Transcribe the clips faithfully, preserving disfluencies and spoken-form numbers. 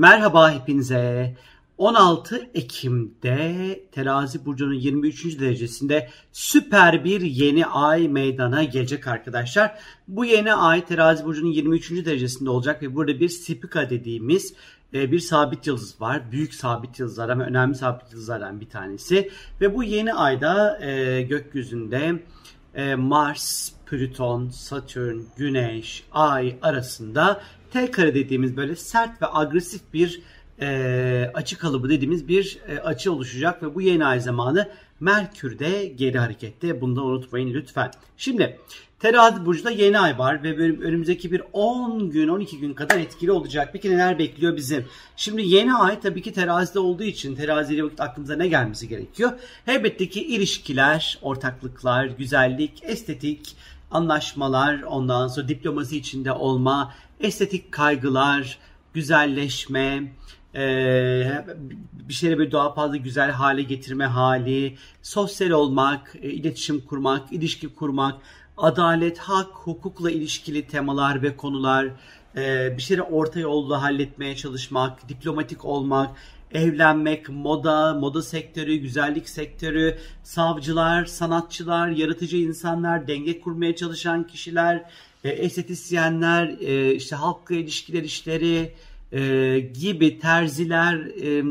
Merhaba hepinize. on altı Ekim'de Terazi Burcu'nun yirmi üçüncü derecesinde süper bir yeni ay meydana gelecek arkadaşlar. Bu yeni ay Terazi Burcu'nun yirmi üçüncü derecesinde olacak ve burada bir Spica dediğimiz bir sabit yıldız var. Büyük sabit yıldızlardan ve önemli sabit yıldızlardan bir tanesi. Ve bu yeni ayda gökyüzünde Mars, Plüton, Satürn, Güneş, Ay arasında T kare dediğimiz böyle sert ve agresif bir e, açı kalıbı dediğimiz bir e, açı oluşacak ve bu yeni ay zamanı Merkür de geri harekette. Bunu da unutmayın lütfen. Şimdi Terazi Burcu'da yeni ay var ve önümüzdeki bir on gün on iki gün kadar etkili olacak. Peki neler bekliyor bizim? Şimdi yeni ay tabii ki terazide olduğu için teraziyle vakit aklımıza ne gelmesi gerekiyor? Elbette ki ilişkiler, ortaklıklar, güzellik, estetik, anlaşmalar, ondan sonra diplomasi içinde olma, estetik kaygılar, güzelleşme, Ee, bir şeyleri böyle daha fazla güzel hale getirme hali, sosyal olmak, iletişim kurmak, ilişki kurmak, adalet, hak, hukukla ilişkili temalar ve konular, e, bir şeyleri orta yolda halletmeye çalışmak, diplomatik olmak, evlenmek, moda, moda sektörü, güzellik sektörü, savcılar, sanatçılar, yaratıcı insanlar, denge kurmaya çalışan kişiler, e, estetisyenler, e, işte halkla ilişkiler işleri, Ee, gibi terziler, e,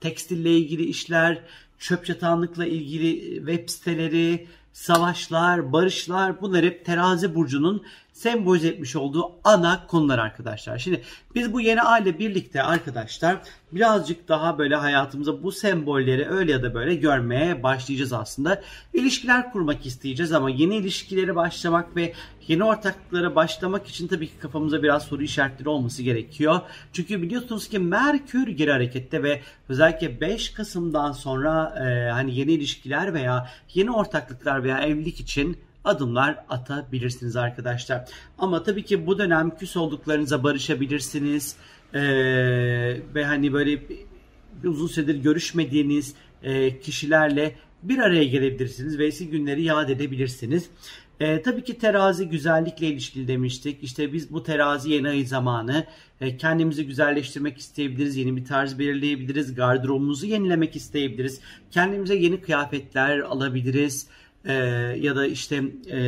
tekstille ilgili işler, çöp çatanlıkla ilgili web siteleri, savaşlar, barışlar, bunlar hep Terazi Burcu'nun sembolize etmiş olduğu ana konular arkadaşlar. Şimdi biz bu yeni aile birlikte arkadaşlar birazcık daha böyle hayatımıza bu sembolleri öyle ya da böyle görmeye başlayacağız aslında. İlişkiler kurmak isteyeceğiz ama yeni ilişkilere başlamak ve yeni ortaklıklara başlamak için tabii ki kafamıza biraz soru işaretleri olması gerekiyor. Çünkü biliyorsunuz ki Merkür geri harekette ve özellikle beş Kasım'dan sonra e, hani yeni ilişkiler veya yeni ortaklıklar veya evlilik için adımlar atabilirsiniz arkadaşlar. Ama tabii ki bu dönem küs olduklarınıza barışabilirsiniz. Ee, ve hani böyle uzun süredir görüşmediğiniz e, kişilerle bir araya gelebilirsiniz. Ve eski günleri yad edebilirsiniz. Ee, tabii ki terazi güzellikle ilişkili demiştik. İşte biz bu terazi yeni ay zamanı e, kendimizi güzelleştirmek isteyebiliriz. Yeni bir tarz belirleyebiliriz. Gardırobumuzu yenilemek isteyebiliriz. Kendimize yeni kıyafetler alabiliriz. Ee, ya da işte e,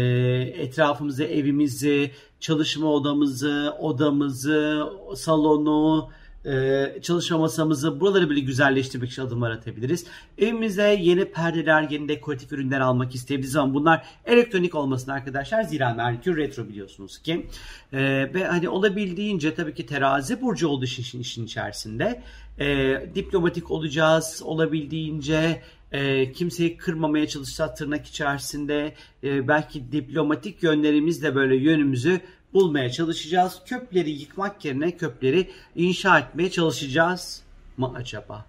etrafımızı, evimizi, çalışma odamızı, odamızı, salonu, e, çalışma masamızı, buraları böyle güzelleştirmek için adımlar atabiliriz. Evimize yeni perdeler, yeni dekoratif ürünler almak isteyebiliriz ama bunlar elektronik olmasın arkadaşlar. Zira Merkür retro biliyorsunuz ki. E, ve hani olabildiğince tabii ki Terazi Burcu olduğu işin, işin içerisinde e, diplomatik olacağız olabildiğince. E, kimseyi kırmamaya çalışsa tırnak içerisinde e, belki diplomatik yönlerimizle böyle yönümüzü bulmaya çalışacağız. Köprüleri yıkmak yerine köprüleri inşa etmeye çalışacağız mı acaba?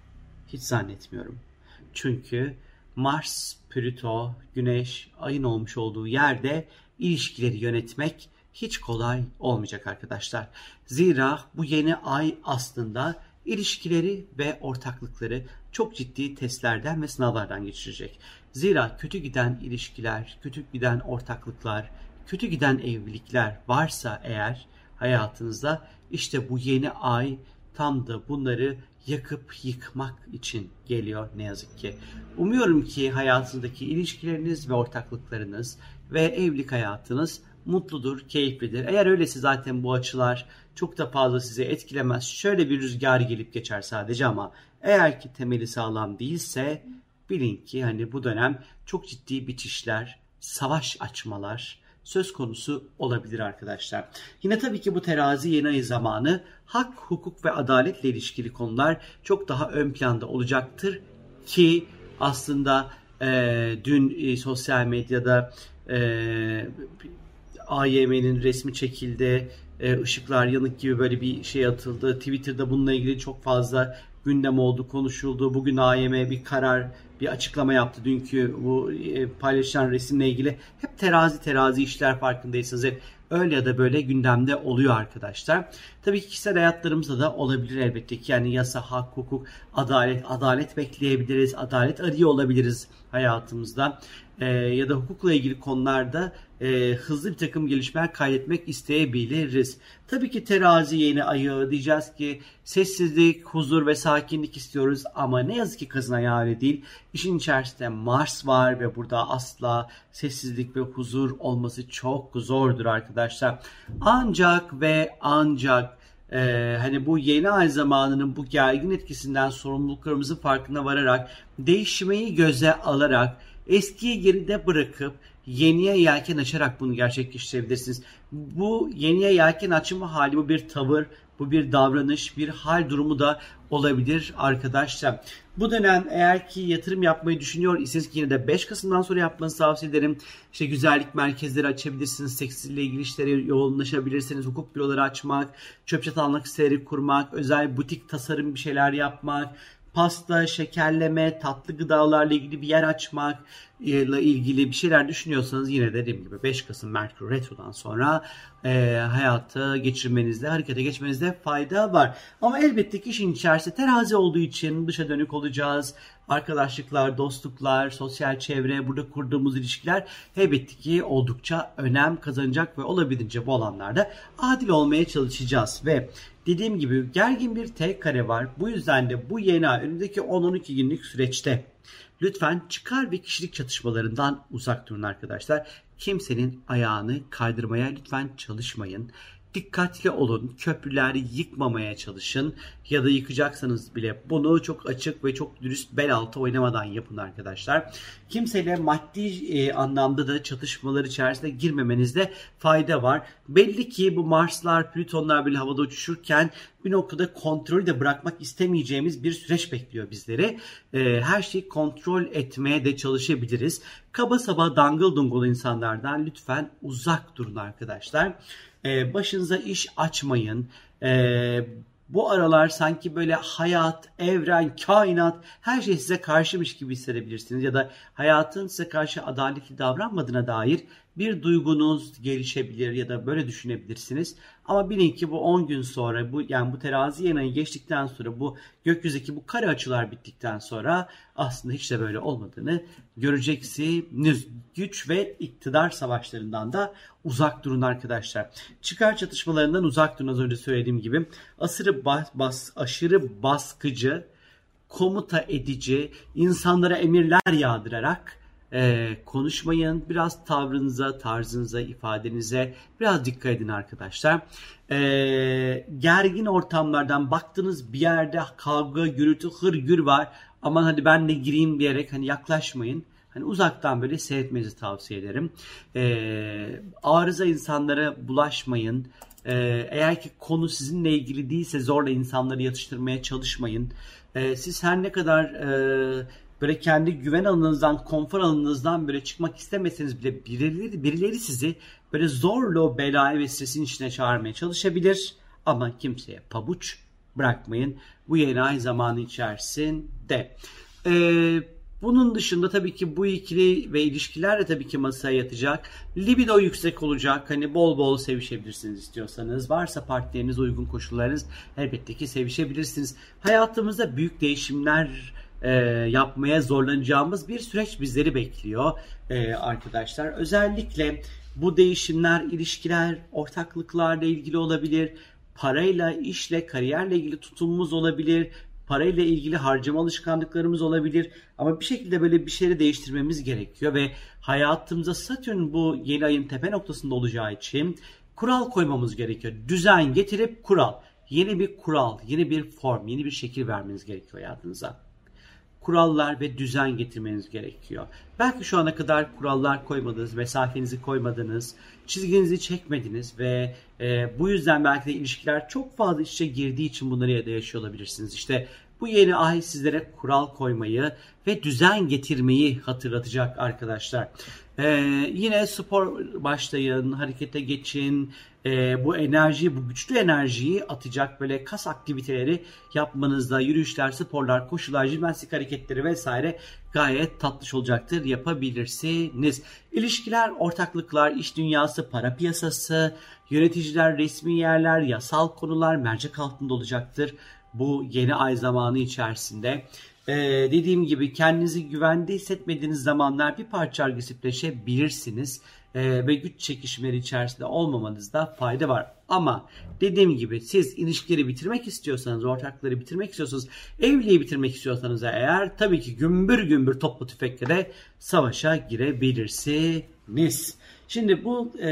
Hiç zannetmiyorum. Çünkü Mars, Plüto, Güneş, Ay'ın olmuş olduğu yerde ilişkileri yönetmek hiç kolay olmayacak arkadaşlar. Zira bu yeni ay aslında ilişkileri ve ortaklıkları çok ciddi testlerden ve sınavlardan geçirecek. Zira kötü giden ilişkiler, kötü giden ortaklıklar, kötü giden evlilikler varsa eğer hayatınızda, işte bu yeni ay tam da bunları yakıp yıkmak için geliyor ne yazık ki. Umuyorum ki hayatınızdaki ilişkileriniz ve ortaklıklarınız ve evlilik hayatınız mutludur, keyiflidir. Eğer öyleyse zaten bu açılar çok da fazla sizi etkilemez. Şöyle bir rüzgar gelip geçer sadece ama eğer ki temeli sağlam değilse bilin ki hani bu dönem çok ciddi bitişler, savaş açmalar söz konusu olabilir arkadaşlar. Yine tabii ki bu terazi yeni ay zamanı hak, hukuk ve adaletle ilişkili konular çok daha ön planda olacaktır ki aslında e, dün e, sosyal medyada e, A Y M'nin resmi çekildi, ışıklar yanık gibi böyle bir şey atıldı. Twitter'da bununla ilgili çok fazla gündem oldu, konuşuldu. Bugün A Y M bir karar, bir açıklama yaptı. Dünkü bu paylaşılan resimle ilgili hep terazi terazi işler farkındaysanız hep öyle ya da böyle gündemde oluyor arkadaşlar. Tabii ki kişisel hayatlarımızda da olabilir elbette ki. Yani yasa, hak, hukuk, adalet, adalet bekleyebiliriz, adalet arıyor olabiliriz hayatımızda. Ee, ya da hukukla ilgili konularda e, hızlı bir takım gelişmeler kaydetmek isteyebiliriz. Tabii ki terazi yeni ayı, diyeceğiz ki sessizlik, huzur ve sakinlik istiyoruz ama ne yazık ki kazın ayağı öyle değil. İşin içerisinde Mars var ve burada asla sessizlik ve huzur olması çok zordur arkadaşlar. Ancak ve ancak Ee, hani bu yeni ay zamanının bu gergin etkisinden sorumluluklarımızın farkına vararak, değişmeyi göze alarak, eskiyi geride bırakıp yeniye yelken açarak bunu gerçekleştirebilirsiniz. Bu yeniye yelken açma hali, bu bir tavır, bu bir davranış, bir hal durumu da olabilir arkadaşlar. Bu dönem eğer ki yatırım yapmayı düşünüyor iseniz ki yine de beş Kasım'dan sonra yapmanızı tavsiye ederim. İşte güzellik merkezleri açabilirsiniz, tekstille ilgili işlere yoğunlaşabilirsiniz, hukuk büroları açmak, çöp çatanlık siteleri kurmak, özel butik tasarım bir şeyler yapmak, pasta, şekerleme, tatlı gıdalarla ilgili bir yer açmak ile ilgili bir şeyler düşünüyorsanız yine de dediğim gibi beş Kasım Merkür Retro'dan sonra e, hayata geçirmenizde, harekete geçmenizde fayda var. Ama elbette ki işin içerisinde terazi olduğu için dışa dönük olacağız. Arkadaşlıklar, dostluklar, sosyal çevre, burada kurduğumuz ilişkiler elbette ki oldukça önem kazanacak ve olabildiğince bu alanlarda adil olmaya çalışacağız. Ve dediğim gibi gergin bir T kare var. Bu yüzden de bu yeni ay önümüzdeki on on iki günlük süreçte lütfen çıkar ve kişilik çatışmalarından uzak durun arkadaşlar. Kimsenin ayağını kaydırmaya lütfen çalışmayın. Dikkatli olun, köprüleri yıkmamaya çalışın ya da yıkacaksanız bile bunu çok açık ve çok dürüst, bel altı oynamadan yapın arkadaşlar. Kimseyle maddi e, anlamda da çatışmalar içerisinde girmemenizde fayda var. Belli ki bu Marslar, Plütonlar bile havada uçuşurken bir noktada kontrolü de bırakmak istemeyeceğimiz bir süreç bekliyor bizleri. E, her şeyi kontrol etmeye de çalışabiliriz. Kaba saba, dangıl dungul insanlardan lütfen uzak durun arkadaşlar. E, başınıza iş açmayın. E, bu aralar sanki böyle hayat, evren, kainat her şey size karşıymış gibi hissedebilirsiniz. Ya da hayatın size karşı adaletli davranmadığına dair bir duygunuz gelişebilir ya da böyle düşünebilirsiniz. Ama bilin ki bu on gün sonra, bu yani bu terazi yeni ayı geçtikten sonra, bu gökyüzündeki bu kare açılar bittikten sonra aslında hiç de böyle olmadığını göreceksiniz. Güç ve iktidar savaşlarından da uzak durun arkadaşlar. Çıkar çatışmalarından uzak durun, az önce söylediğim gibi. Aşırı bas, bas, aşırı baskıcı, komuta edici, insanlara emirler yağdırarak Ee, konuşmayın. Biraz tavrınıza, tarzınıza, ifadenize biraz dikkat edin arkadaşlar. Ee, gergin ortamlardan baktınız bir yerde kavga, gürültü, hırgür var. Aman hadi ben de gireyim diyerek hani yaklaşmayın. Hani uzaktan böyle seyretmenizi tavsiye ederim. Ee, arıza insanlara bulaşmayın. Ee, eğer ki konu sizinle ilgili değilse zorla insanları yatıştırmaya çalışmayın. Ee, siz her ne kadar e, böyle kendi güven alanınızdan, konfor alanınızdan böyle çıkmak istemeseniz bile birileri, birileri sizi böyle zorla belayı ve stresin içine çağırmaya çalışabilir. Ama kimseye pabuç bırakmayın bu yeni ay zamanı içerisinde. Ee, bunun dışında tabii ki bu ikili ve ilişkiler de tabii ki masaya yatacak. Libido yüksek olacak. Hani bol bol sevişebilirsiniz istiyorsanız. Varsa partneriniz, uygun koşullarınız elbette ki sevişebilirsiniz. Hayatımızda büyük değişimler E, yapmaya zorlanacağımız bir süreç bizleri bekliyor e, arkadaşlar. Özellikle bu değişimler ilişkiler, ortaklıklarla ilgili olabilir, parayla, işle, kariyerle ilgili tutumumuz olabilir, parayla ilgili harcama alışkanlıklarımız olabilir. Ama bir şekilde böyle bir şeyleri değiştirmemiz gerekiyor ve hayatımıza Satürn bu yeni ayın tepe noktasında olacağı için kural koymamız gerekiyor. Düzen getirip kural, yeni bir kural, yeni bir form, yeni bir şekil vermeniz gerekiyor hayatınıza. Kurallar ve düzen getirmeniz gerekiyor. Belki şu ana kadar kurallar koymadınız, mesafenizi koymadınız, çizginizi çekmediniz ve e, bu yüzden belki de ilişkiler çok fazla içe girdiği için bunları ya da yaşıyor olabilirsiniz. İşte Bu yeni ay sizlere kural koymayı ve düzen getirmeyi hatırlatacak arkadaşlar. Ee, yine spor başlayın, harekete geçin. Ee, bu enerjiyi, bu güçlü enerjiyi atacak böyle kas aktiviteleri yapmanızda, yürüyüşler, sporlar, koşular, jimnastik hareketleri vesaire gayet tatlış olacaktır. Yapabilirsiniz. İlişkiler, ortaklıklar, iş dünyası, para piyasası, yöneticiler, resmi yerler, yasal konular mercek altında olacaktır bu yeni ay zamanı içerisinde. Ee, dediğim gibi kendinizi güvende hissetmediğiniz zamanlar bir parça agresifleşebilirsiniz ee, ve güç çekişmeleri içerisinde olmamanızda fayda var. Ama dediğim gibi siz ilişkileri bitirmek istiyorsanız, ortakları bitirmek istiyorsanız, evliliği bitirmek istiyorsanız eğer tabii ki gümbür gümbür toplu tüfekle de savaşa girebilirsiniz. Şimdi bu e,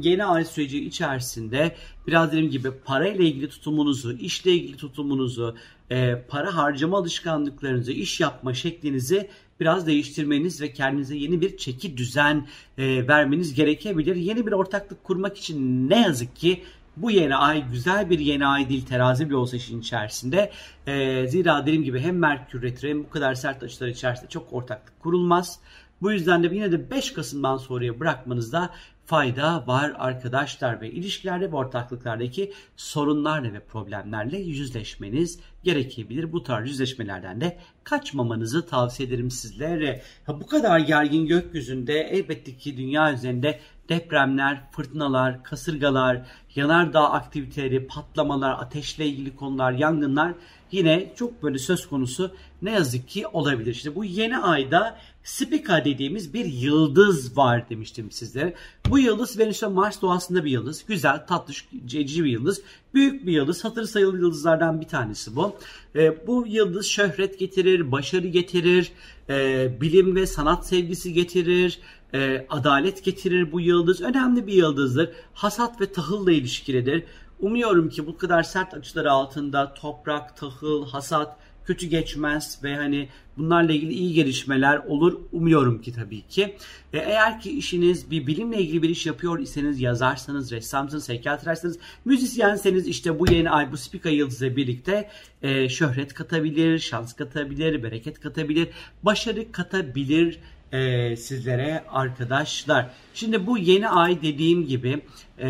yeni ay süreci içerisinde biraz dediğim gibi parayla ilgili tutumunuzu, işle ilgili tutumunuzu, e, para harcama alışkanlıklarınızı, iş yapma şeklinizi biraz değiştirmeniz ve kendinize yeni bir çeki düzen e, vermeniz gerekebilir. Yeni bir ortaklık kurmak için ne yazık ki bu yeni ay güzel bir yeni ay değil, terazi bir olsa işin içerisinde. E, zira dediğim gibi hem Merkür Retro hem bu kadar sert açılar içerisinde çok ortaklık kurulmaz. Bu yüzden de yine de beş Kasım'dan sonraya bırakmanızda fayda var arkadaşlar ve ilişkilerde ve ortaklıklardaki sorunlarla ve problemlerle yüzleşmeniz gerekebilir. Bu tarz yüzleşmelerden de kaçmamanızı tavsiye ederim sizlere. Ha, bu kadar gergin gökyüzünde elbette ki dünya üzerinde depremler, fırtınalar, kasırgalar, yanardağ aktiviteleri, patlamalar, ateşle ilgili konular, yangınlar yine çok böyle söz konusu ne yazık ki olabilir. İşte bu yeni ayda Spica dediğimiz bir yıldız var demiştim sizlere. Bu yıldız Venüs ve Mars doğasında bir yıldız. Güzel, tatlış, cici bir yıldız. Büyük bir yıldız. Hatırı sayılı yıldızlardan bir tanesi bu. E, bu yıldız şöhret getirir, başarı getirir, e, bilim ve sanat sevgisi getirir, e, adalet getirir bu yıldız. Önemli bir yıldızdır. Hasat ve tahılla ilişkilidir. Umuyorum ki bu kadar sert açıları altında toprak, tahıl, hasat kötü geçmez ve hani bunlarla ilgili iyi gelişmeler olur. Umuyorum ki tabii ki. E, eğer ki işiniz bir bilimle ilgili bir iş yapıyor iseniz, yazarsanız, ressamsanız, heykeltıraşsanız, müzisyenseniz işte bu yeni ay bu Spica yıldızla birlikte e, şöhret katabilir, şans katabilir, bereket katabilir, başarı katabilir e, sizlere arkadaşlar. Şimdi bu yeni ay dediğim gibi e,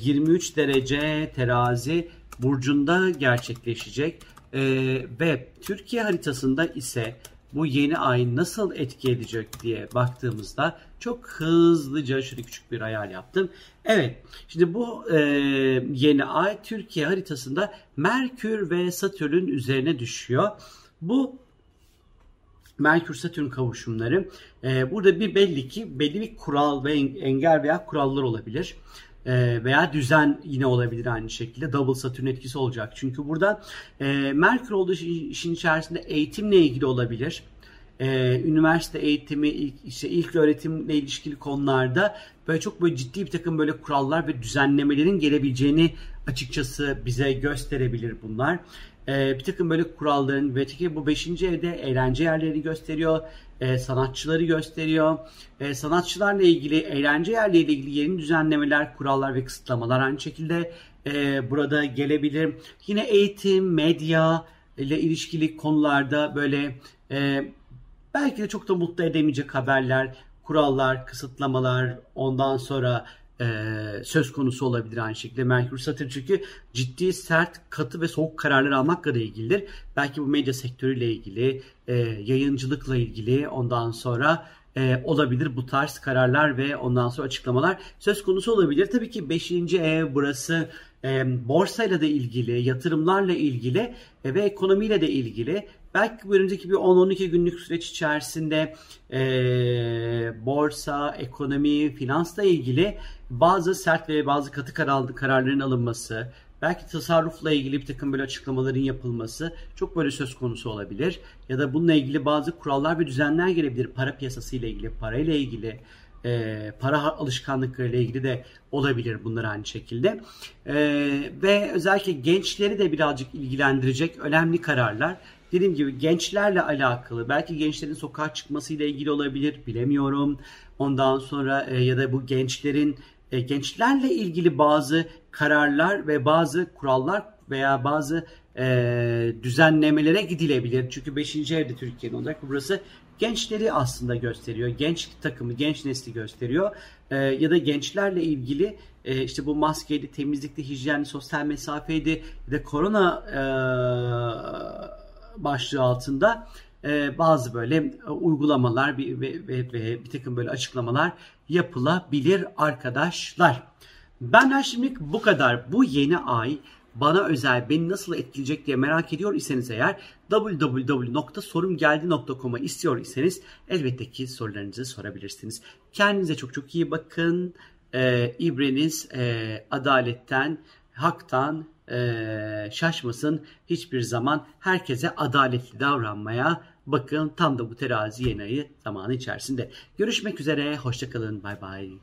yirmi üç derece terazi burcunda gerçekleşecek. Ee, ve Türkiye haritasında ise bu yeni ay nasıl etki edecek diye baktığımızda çok hızlıca şöyle küçük bir hayal yaptım. Evet, şimdi bu e, yeni ay Türkiye haritasında Merkür ve Satürn'ün üzerine düşüyor. Bu Merkür-Satürn kavuşumları e, burada bir belli ki belli bir kural ve engel veya kurallar olabilir. Veya düzen yine olabilir aynı şekilde. Double Satürn etkisi olacak. Çünkü burada e, Merkür olduğu işin içerisinde eğitimle ilgili olabilir. E, üniversite eğitimi, ilk, işte ilk öğretimle ilişkili konularda böyle çok böyle ciddi bir takım böyle kurallar ve düzenlemelerin gelebileceğini açıkçası bize gösterebilir bunlar. E, bir takım böyle kuralların ve bu beşinci evde eğlence yerlerini gösteriyor. E, sanatçıları gösteriyor. E, sanatçılarla ilgili, eğlence yerleriyle ilgili yeni düzenlemeler, kurallar ve kısıtlamalar aynı şekilde e, burada gelebilir. Yine eğitim, medya ile ilişkili konularda böyle e, belki de çok da mutlu edemeyecek haberler, kurallar, kısıtlamalar ondan sonra e, söz konusu olabilir aynı şekilde. Merkür Satürn çünkü ciddi, sert, katı ve soğuk kararlar almakla da ilgilidir. Belki bu medya sektörüyle ilgili, e, yayıncılıkla ilgili ondan sonra e, olabilir bu tarz kararlar ve ondan sonra açıklamalar söz konusu olabilir. Tabii ki beşinci ev burası. E, borsayla da ilgili, yatırımlarla ilgili e, ve ekonomiyle de ilgili. Belki bu önümüzdeki bir on on iki günlük süreç içerisinde e, borsa, ekonomi, finansla ilgili bazı sert ve bazı katı karar, kararların alınması, belki tasarrufla ilgili bir takım böyle açıklamaların yapılması çok böyle söz konusu olabilir. Ya da bununla ilgili bazı kurallar ve düzenler gelebilir. Para piyasası ile ilgili, parayla ilgili. E, para alışkanlıkları ile ilgili de olabilir bunlar aynı şekilde. E, ve özellikle gençleri de birazcık ilgilendirecek önemli kararlar. Dediğim gibi gençlerle alakalı, belki gençlerin sokağa çıkması ile ilgili olabilir, bilemiyorum. Ondan sonra e, ya da bu gençlerin e, gençlerle ilgili bazı kararlar ve bazı kurallar veya bazı e, düzenlemelere gidilebilir. Çünkü beşinci evde Türkiye'nin olacak. Burası gençleri aslında gösteriyor. Genç takımı, genç nesli gösteriyor. E, ya da gençlerle ilgili e, işte bu maskeydi, temizlikti, hijyen, sosyal mesafeydi ya da korona e, başlığı altında e, bazı böyle uygulamalar ve, ve, ve bir takım böyle açıklamalar yapılabilir arkadaşlar. Benden şimdilik bu kadar. Bu yeni ay bana özel, beni nasıl etkileyecek diye merak ediyor iseniz eğer w w w nokta sorumgeldi nokta com'a istiyor iseniz elbette ki sorularınızı sorabilirsiniz. Kendinize çok çok iyi bakın. Ee, ibreniz e, adaletten, haktan e, şaşmasın hiçbir zaman. Herkese adaletli davranmaya bakın. Tam da bu terazi yeni ayı zamanı içerisinde. Görüşmek üzere. Hoşça kalın. Bay bay.